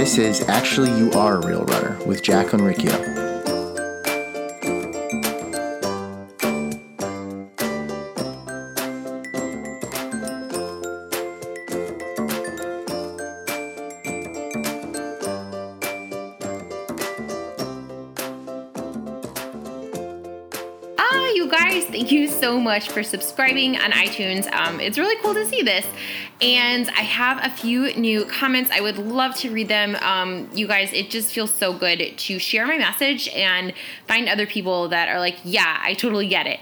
This is Actually You Are a Real Runner with Jack Enricchio. You guys, thank you so much for subscribing on iTunes. It's really cool to see this. And I have a few new comments. I would love to read them. You guys, it just feels so good to share my message and find other people that are like, yeah, I totally get it.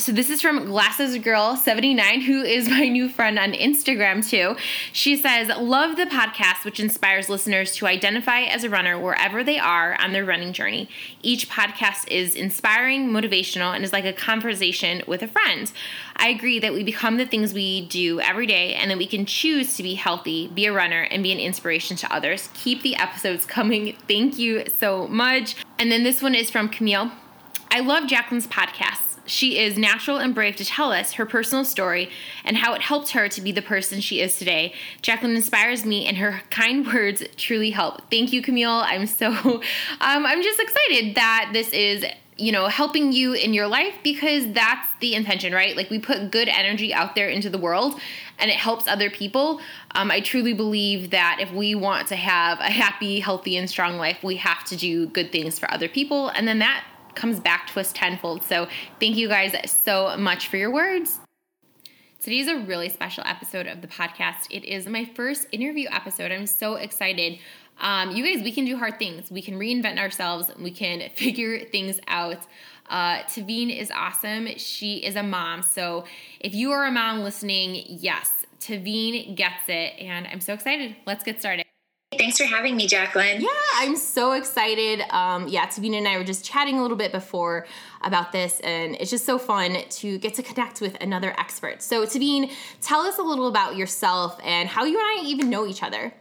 So this is from GlassesGirl79, who is my new friend on Instagram too. She says, love the podcast, which inspires listeners to identify as a runner wherever they are on their running journey. Each podcast is inspiring, motivational, and is like a conversation with a friend. I agree that we become the things we do every day and that we can choose to be healthy, be a runner, and be an inspiration to others. Keep the episodes coming. Thank you so much. And then this one is from Camille. I love Jacqueline's podcast. She is natural and brave to tell us her personal story and how it helped her to be the person she is today. Jacqueline inspires me, and her kind words truly help. Thank you, Camille. I'm just excited that this is helping you in your life, because that's the intention, right? Like, we put good energy out there into the world and it helps other people. I truly believe that if we want to have a happy, healthy, and strong life, we have to do good things for other people. And then that comes back to us tenfold. So thank you guys so much for your words. Today is a really special episode of the podcast. It is my first interview episode. I'm so excited. You guys, we can do hard things. We can reinvent ourselves. We can figure things out. Tavine is awesome. She is a mom. So if you are a mom listening, yes, Tavine gets it. And I'm so excited. Let's get started. Thanks for having me, Jacqueline. Yeah, I'm so excited. Tavine and I were just chatting a little bit before about this, and it's just so fun to get to connect with another expert. So Tavine, tell us a little about yourself and how you and I even know each other.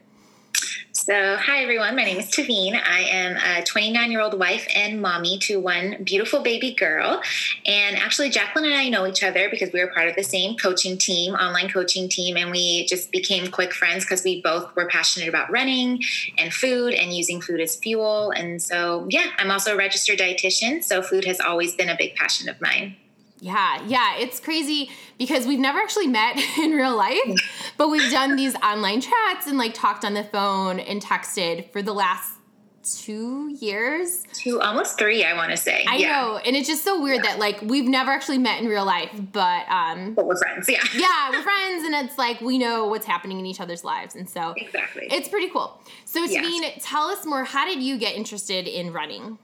So, hi everyone, my name is Tavine. I am a 29-year-old wife and mommy to one beautiful baby girl. And actually, Jacqueline and I know each other because we were part of the same coaching team, online coaching team, and we just became quick friends because we both were passionate about running and food and using food as fuel. And so, yeah, I'm also a registered dietitian, so food has always been a big passion of mine. Yeah, it's crazy because we've never actually met in real life, but we've done these online chats and talked on the phone and texted for the last 2 years. Almost 3, I want to say. I know. And it's just so weird that we've never actually met in real life, but we're friends. Yeah. Yeah. We're friends. And it's we know what's happening in each other's lives. And so exactly, it's pretty cool. So Tavine, tell us more. How did you get interested in running?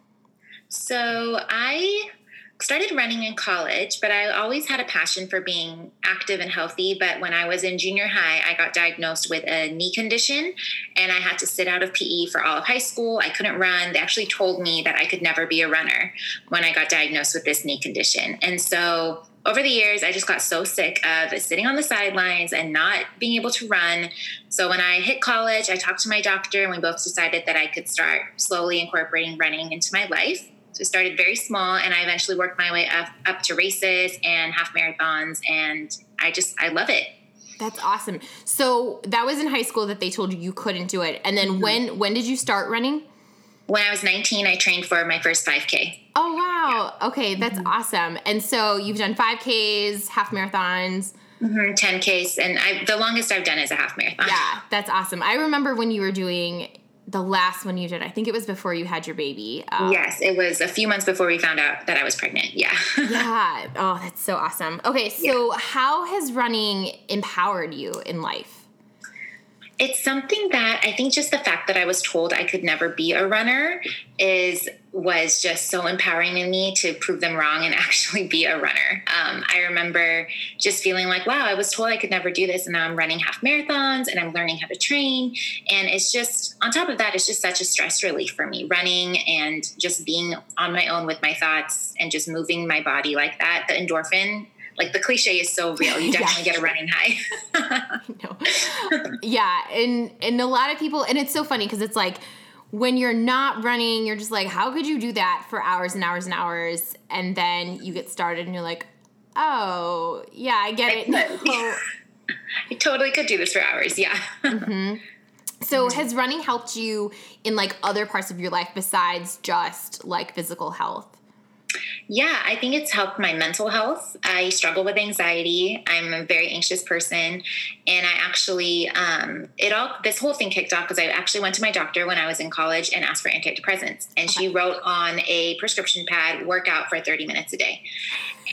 So I started running in college, but I always had a passion for being active and healthy. But when I was in junior high, I got diagnosed with a knee condition and I had to sit out of PE for all of high school. I couldn't run. They actually told me that I could never be a runner when I got diagnosed with this knee condition. And so over the years, I just got so sick of sitting on the sidelines and not being able to run. So when I hit college, I talked to my doctor and we both decided that I could start slowly incorporating running into my life. So I started very small, and I eventually worked my way up to races and half marathons, and I love it. That's awesome. So that was in high school that they told you couldn't do it. And then when did you start running? When I was 19, I trained for my first 5K. Oh, wow. Yeah. Okay, that's awesome. And so you've done 5Ks, half marathons. 10Ks, and the longest I've done is a half marathon. Yeah, that's awesome. I remember when you were doing the last one you did, I think it was before you had your baby. Yes, it was a few months before we found out that I was pregnant. Yeah. Yeah. Oh, that's so awesome. Okay. So how has running empowered you in life? It's something that I think just the fact that I was told I could never be a runner was just so empowering in me to prove them wrong and actually be a runner. I remember just feeling wow, I was told I could never do this, and now I'm running half marathons and I'm learning how to train. And it's just, on top of that, it's just such a stress relief for me, running and just being on my own with my thoughts and just moving my body like that. The endorphin, the cliche is so real. You definitely get a running high. No. Yeah. And a lot of people, and it's so funny because it's when you're not running, you're just how could you do that for hours and hours and hours? And then you get started and you're oh, yeah, I get it. I totally could do this for hours. Yeah. Mm-hmm. So has running helped you in, like, other parts of your life besides just, like, physical health? Yeah, I think it's helped my mental health. I struggle with anxiety. I'm a very anxious person. And I actually, this whole thing kicked off because I actually went to my doctor when I was in college and asked for antidepressants. And she wrote on a prescription pad, work out for 30 minutes a day.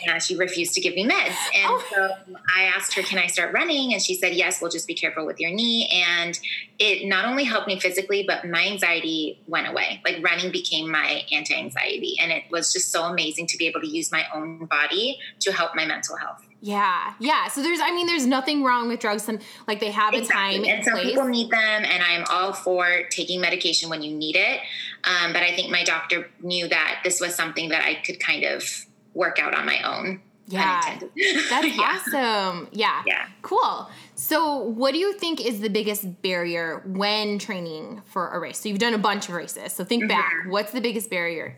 And she refused to give me meds. And so I asked her, can I start running? And she said, yes, we'll just be careful with your knee. And it not only helped me physically, but my anxiety went away. Like, running became my anti-anxiety. And it was just so amazing to be able to use my own body to help my mental health. Yeah. Yeah. So there's nothing wrong with drugs. And like, they have a time and some people need them, and I'm all for taking medication when you need it. But I think my doctor knew that this was something that I could kind of work out on my own. Yeah. That's awesome. Yeah. Yeah. Cool. So what do you think is the biggest barrier when training for a race? So you've done a bunch of races. So think back, what's the biggest barrier?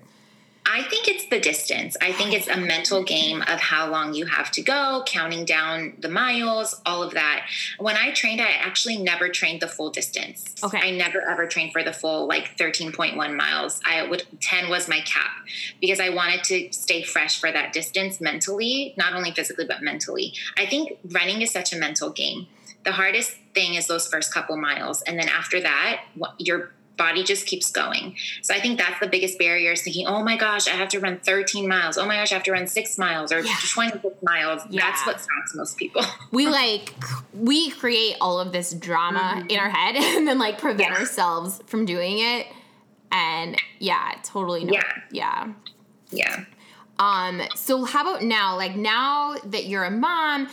I think it's the distance. I think it's a mental game of how long you have to go, counting down the miles, all of that. When I trained, I actually never trained the full distance. Okay. I never ever trained for the full, like, 13.1 miles. 10 was my cap because I wanted to stay fresh for that distance mentally, not only physically, but mentally. I think running is such a mental game. The hardest thing is those first couple miles. And then after that, your body just keeps going. So I think that's the biggest barrier, is thinking, oh my gosh, I have to run 13 miles. Oh my gosh, I have to run 6 miles or 26 miles. Yeah. That's what stops most people. We create all of this drama in our head and then, like, prevent ourselves from doing it. And totally. No. Yeah. Yeah. So how about now, like, now that you're a mom,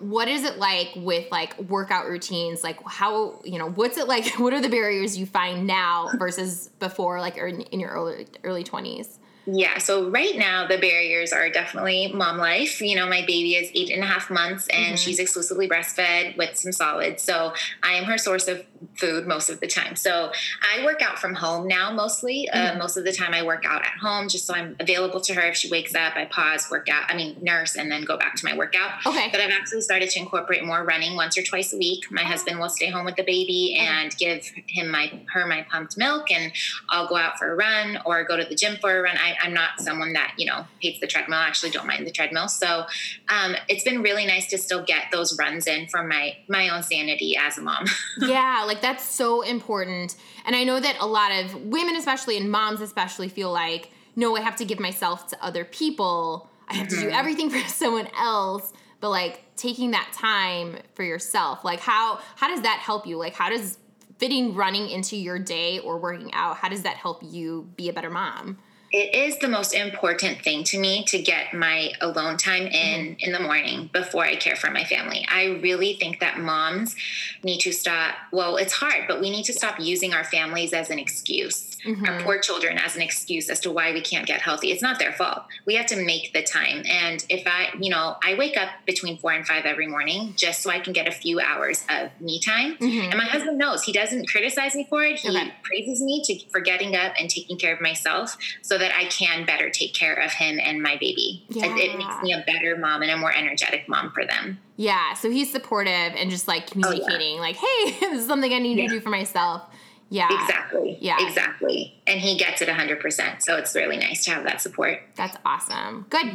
what is it like with, like, workout routines? Like, how, what's it like, what are the barriers you find now versus before, like, in your early 20s? Yeah. So right now the barriers are definitely mom life. My baby is 8.5 months and she's exclusively breastfed with some solids. So I am her source of food most of the time. So I work out from home now, mostly. Most of the time I work out at home just so I'm available to her. If she wakes up, I nurse and then go back to my workout. Okay. But I've actually started to incorporate more running once or twice a week. My husband will stay home with the baby and give him my pumped milk, and I'll go out for a run or go to the gym for a run. I'm not someone that, hates the treadmill. I actually don't mind the treadmill. So it's been really nice to still get those runs in for my own sanity as a mom. Yeah, like, that's so important. And I know that a lot of women especially, and moms especially, feel like, no, I have to give myself to other people. I have to do everything for someone else. But, like, taking that time for yourself, like, how does that help you? Like, how does fitting running into your day or working out, how does that help you be a better mom? It is the most important thing to me to get my alone time in the morning before I care for my family. I really think that moms need to stop. Well, it's hard, but we need to stop using our families as an excuse, our poor children as an excuse as to why we can't get healthy. It's not their fault. We have to make the time. And if I wake up between 4 and 5 every morning just so I can get a few hours of me time. And my husband knows. He doesn't criticize me for it. He praises me for getting up and taking care of myself so that I can better take care of him and my baby. Yeah. It makes me a better mom and a more energetic mom for them. Yeah. So he's supportive and just, like, communicating like, hey, this is something I need to do for myself. Yeah. Exactly. Yeah. Exactly. And he gets it 100%. So it's really nice to have that support. That's awesome. Good.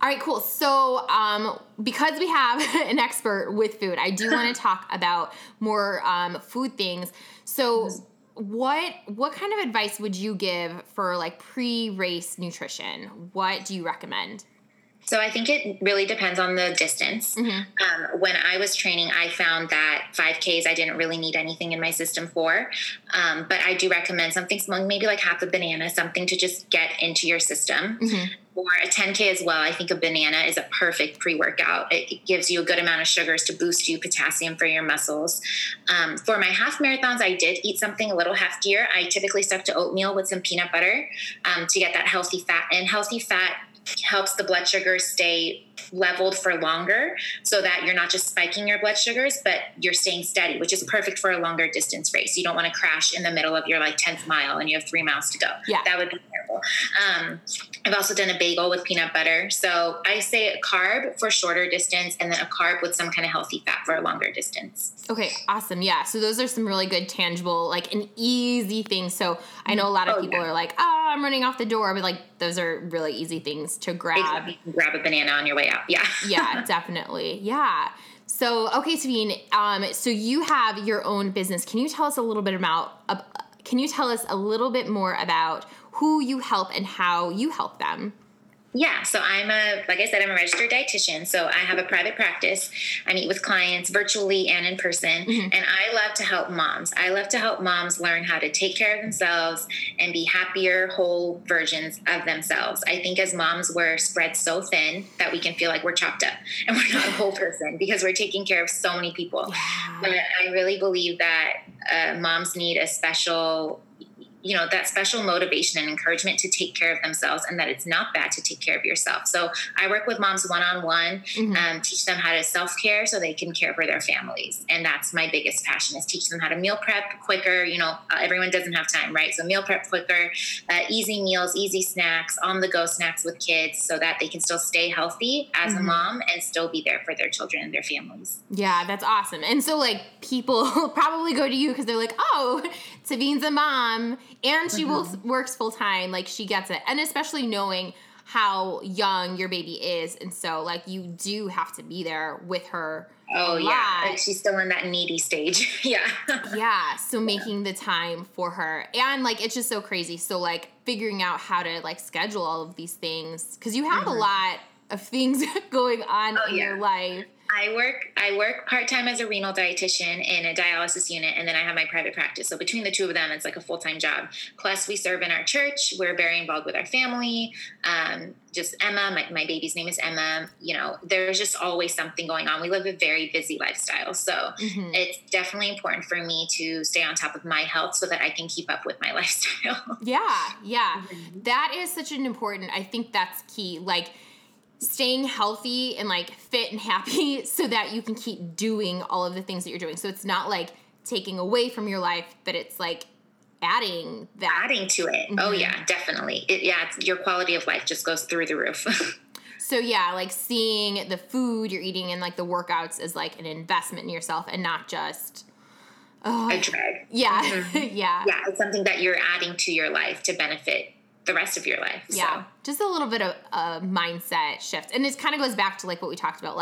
All right, cool. So because we have an expert with food, I do want to talk about more food things. So what kind of advice would you give for, like, pre-race nutrition? What do you recommend? So I think it really depends on the distance. When I was training, I found that 5Ks I didn't really need anything in my system for. But I do recommend something small, maybe like half a banana, something to just get into your system. Or a 10K as well. I think a banana is a perfect pre-workout. It gives you a good amount of sugars to boost you, potassium for your muscles. For my half marathons, I did eat something a little heftier. I typically stuck to oatmeal with some peanut butter to get that healthy fat. And healthy fat helps the blood sugar stay leveled for longer so that you're not just spiking your blood sugars, but you're staying steady, which is perfect for a longer distance race. You don't want to crash in the middle of your 10th mile and you have 3 miles to go. Yeah. That would be terrible. I've also done a bagel with peanut butter. So I say a carb for shorter distance and then a carb with some kind of healthy fat for a longer distance. Okay. Awesome. Yeah. So those are some really good tangible, an easy thing. So I know a lot of people are I'm running off the door, but those are really easy things to grab. Exactly. You can grab a banana on your way out. Yeah. Yeah, definitely. Yeah. So, okay, Tavine, so you have your own business. Can you tell us a little bit more about who you help and how you help them? Yeah. So I'm a registered dietitian. So I have a private practice. I meet with clients virtually and in person. Mm-hmm. And I love to help moms. I love to help moms learn how to take care of themselves and be happier, whole versions of themselves. I think as moms, we're spread so thin that we can feel like we're chopped up and we're not a whole person because we're taking care of so many people. Yeah. But I really believe that moms need a special that special motivation and encouragement to take care of themselves, and that it's not bad to take care of yourself. So I work with moms one-on-one, teach them how to self-care so they can care for their families. And that's my biggest passion, is teach them how to meal prep quicker. Everyone doesn't have time, right? So meal prep quicker, easy meals, easy snacks, on-the-go snacks with kids so that they can still stay healthy as a mom and still be there for their children and their families. Yeah, that's awesome. And so people probably go to you because they're like, oh, Tavine's a mom. And she works full time, she gets it. And especially knowing how young your baby is. And so you do have to be there with her. Oh yeah. Like she's still in that needy stage. Yeah. Yeah. So making the time for her, and it's just so crazy. So figuring out how to schedule all of these things. 'Cause you have a lot of things going on in your life. I work part-time as a renal dietitian in a dialysis unit, and then I have my private practice. So between the two of them, it's a full-time job. Plus, we serve in our church. We're very involved with our family. Just Emma, my baby's name is Emma. There's just always something going on. We live a very busy lifestyle. So it's definitely important for me to stay on top of my health so that I can keep up with my lifestyle. Yeah, yeah. That is such an important – I think that's key. Staying healthy and fit and happy so that you can keep doing all of the things that you're doing. So it's not taking away from your life, but it's adding that. Adding to it. Mm-hmm. Oh yeah, definitely. Your quality of life just goes through the roof. So yeah, seeing the food you're eating and the workouts is an investment in yourself and not just a drag. Yeah. Mm-hmm. Yeah. Yeah. It's something that you're adding to your life to benefit the rest of your life. Yeah. So. Just a little bit of a mindset shift. And it kind of goes back to what we talked about.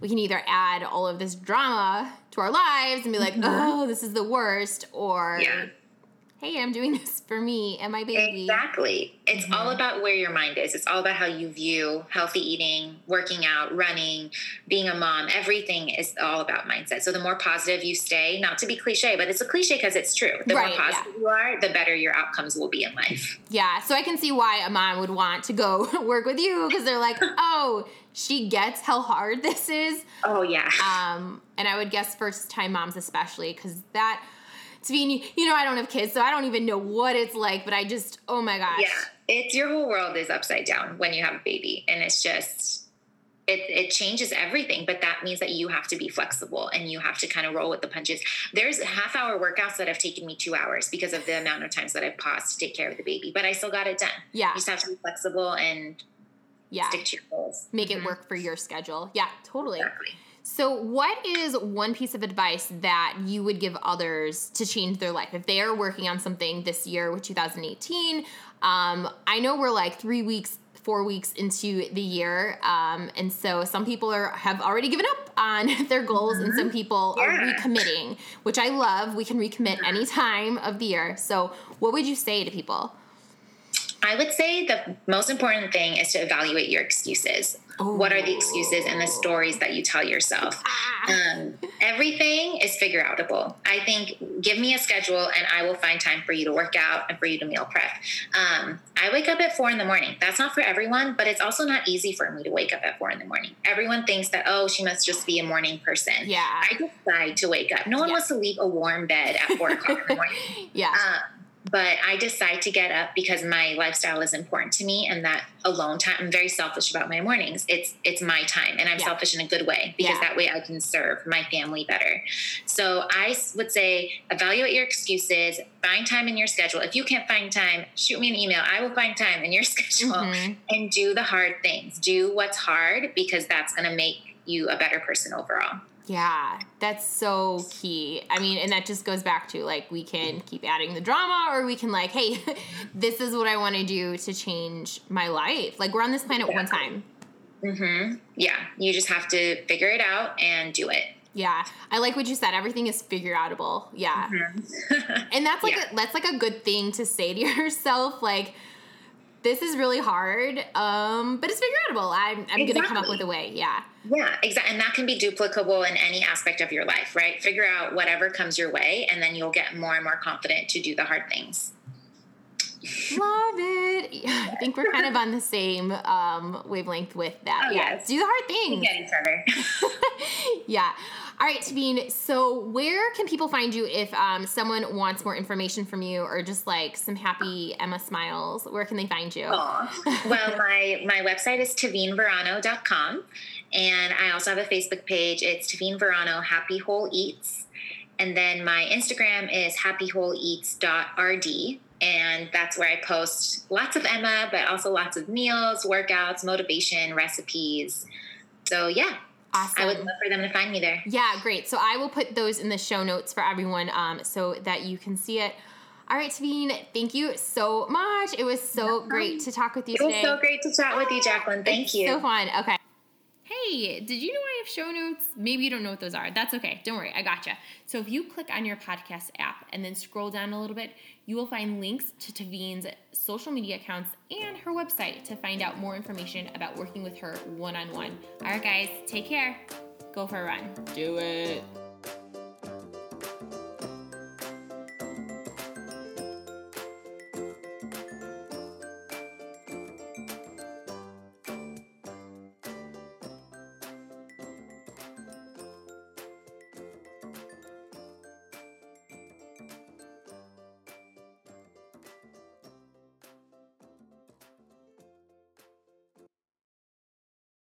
We can either add all of this drama to our lives and be oh, this is the worst, or hey, I'm doing this for me and my baby. Exactly. It's all about where your mind is. It's all about how you view healthy eating, working out, running, being a mom. Everything is all about mindset. So the more positive you stay, not to be cliche, but it's a cliche because it's true. The more positive you are, the better your outcomes will be in life. Yeah. So I can see why a mom would want to go work with you, because they're oh, she gets how hard this is. Oh, yeah. And I would guess first-time moms especially, because that – Tavine, I don't have kids, so I don't even know what it's like, but I just, oh my gosh. Yeah, it's your whole world is upside down when you have a baby, and it's just, it changes everything, but that means that you have to be flexible and you have to kind of roll with the punches. There's half-hour workouts that have taken me 2 hours because of the amount of times that I've paused to take care of the baby, but I still got it done. Yeah. You just have to be flexible and stick to your goals. Make it work for your schedule. Yeah, totally. Exactly. So what is one piece of advice that you would give others to change their life? If they are working on something this year with 2018, I know we're 4 weeks into the year. And so some people have already given up on their goals, and some people are recommitting, which I love. We can recommit any time of the year. So what would you say to people? I would say the most important thing is to evaluate your excuses. Ooh. What are the excuses and the stories that you tell yourself? Everything is figure outable. I think give me a schedule and I will find time for you to work out and for you to meal prep. I wake up at 4 a.m. That's not for everyone, but it's also not easy for me to wake up at 4 a.m. Everyone thinks that, oh, she must just be a morning person. Yeah. I decide to wake up. No one wants to leave a warm bed at 4 o'clock in the morning. Yeah. But I decide to get up because my lifestyle is important to me, and that alone time, I'm very selfish about my mornings. It's my time, and I'm selfish in a good way, because that way I can serve my family better. So I would say, evaluate your excuses, find time in your schedule. If you can't find time, shoot me an email. I will find time in your schedule, and do the hard things. Do what's hard, because that's going to make you a better person overall. Yeah, that's so key. I mean, and that just goes back to, like, we can keep adding the drama, or we can, like, hey, this is what I want to do to change my life. Like, we're on this planet one time. Mm-hmm. Yeah, you just have to figure it out and do it. Yeah, I like what you said. Everything is figure outable. Yeah. Mm-hmm. And that's, like, that's, like, a good thing to say to yourself, like, this is really hard, but it's figure outable. I'm going to come up with a way. Yeah. Yeah, exactly. And that can be duplicable in any aspect of your life, right? Figure out whatever comes your way, and then you'll get more and more confident to do the hard things. Love it. Yeah, I think we're kind of on the same wavelength with that. Oh, yes. Do the hard things. We get each other. Yeah. All right, Tavine. So where can people find you if someone wants more information from you, or just, like, some happy Emma smiles? Where can they find you? Oh. Well, my website is tavineverano.com. And I also have a Facebook page. It's Tavine Verano Happy Whole Eats. And then my Instagram is happywholeeats.rd. And that's where I post lots of Emma, but also lots of meals, workouts, motivation, recipes. So, yeah. Awesome. I would love for them to find me there. Yeah, great. So I will put those in the show notes for everyone so that you can see it. All right, Tavine, thank you so much. It was so great to talk with you today. It was so great to chat with you, Jacqueline. Thank you. So fun. Okay. Hey, did you know I have show notes? Maybe you don't know what those are. That's okay. Don't worry. I gotcha. So if you click on your podcast app and then scroll down a little bit, you will find links to Tavine's social media accounts and her website to find out more information about working with her one-on-one. All right, guys, take care. Go for a run. Do it.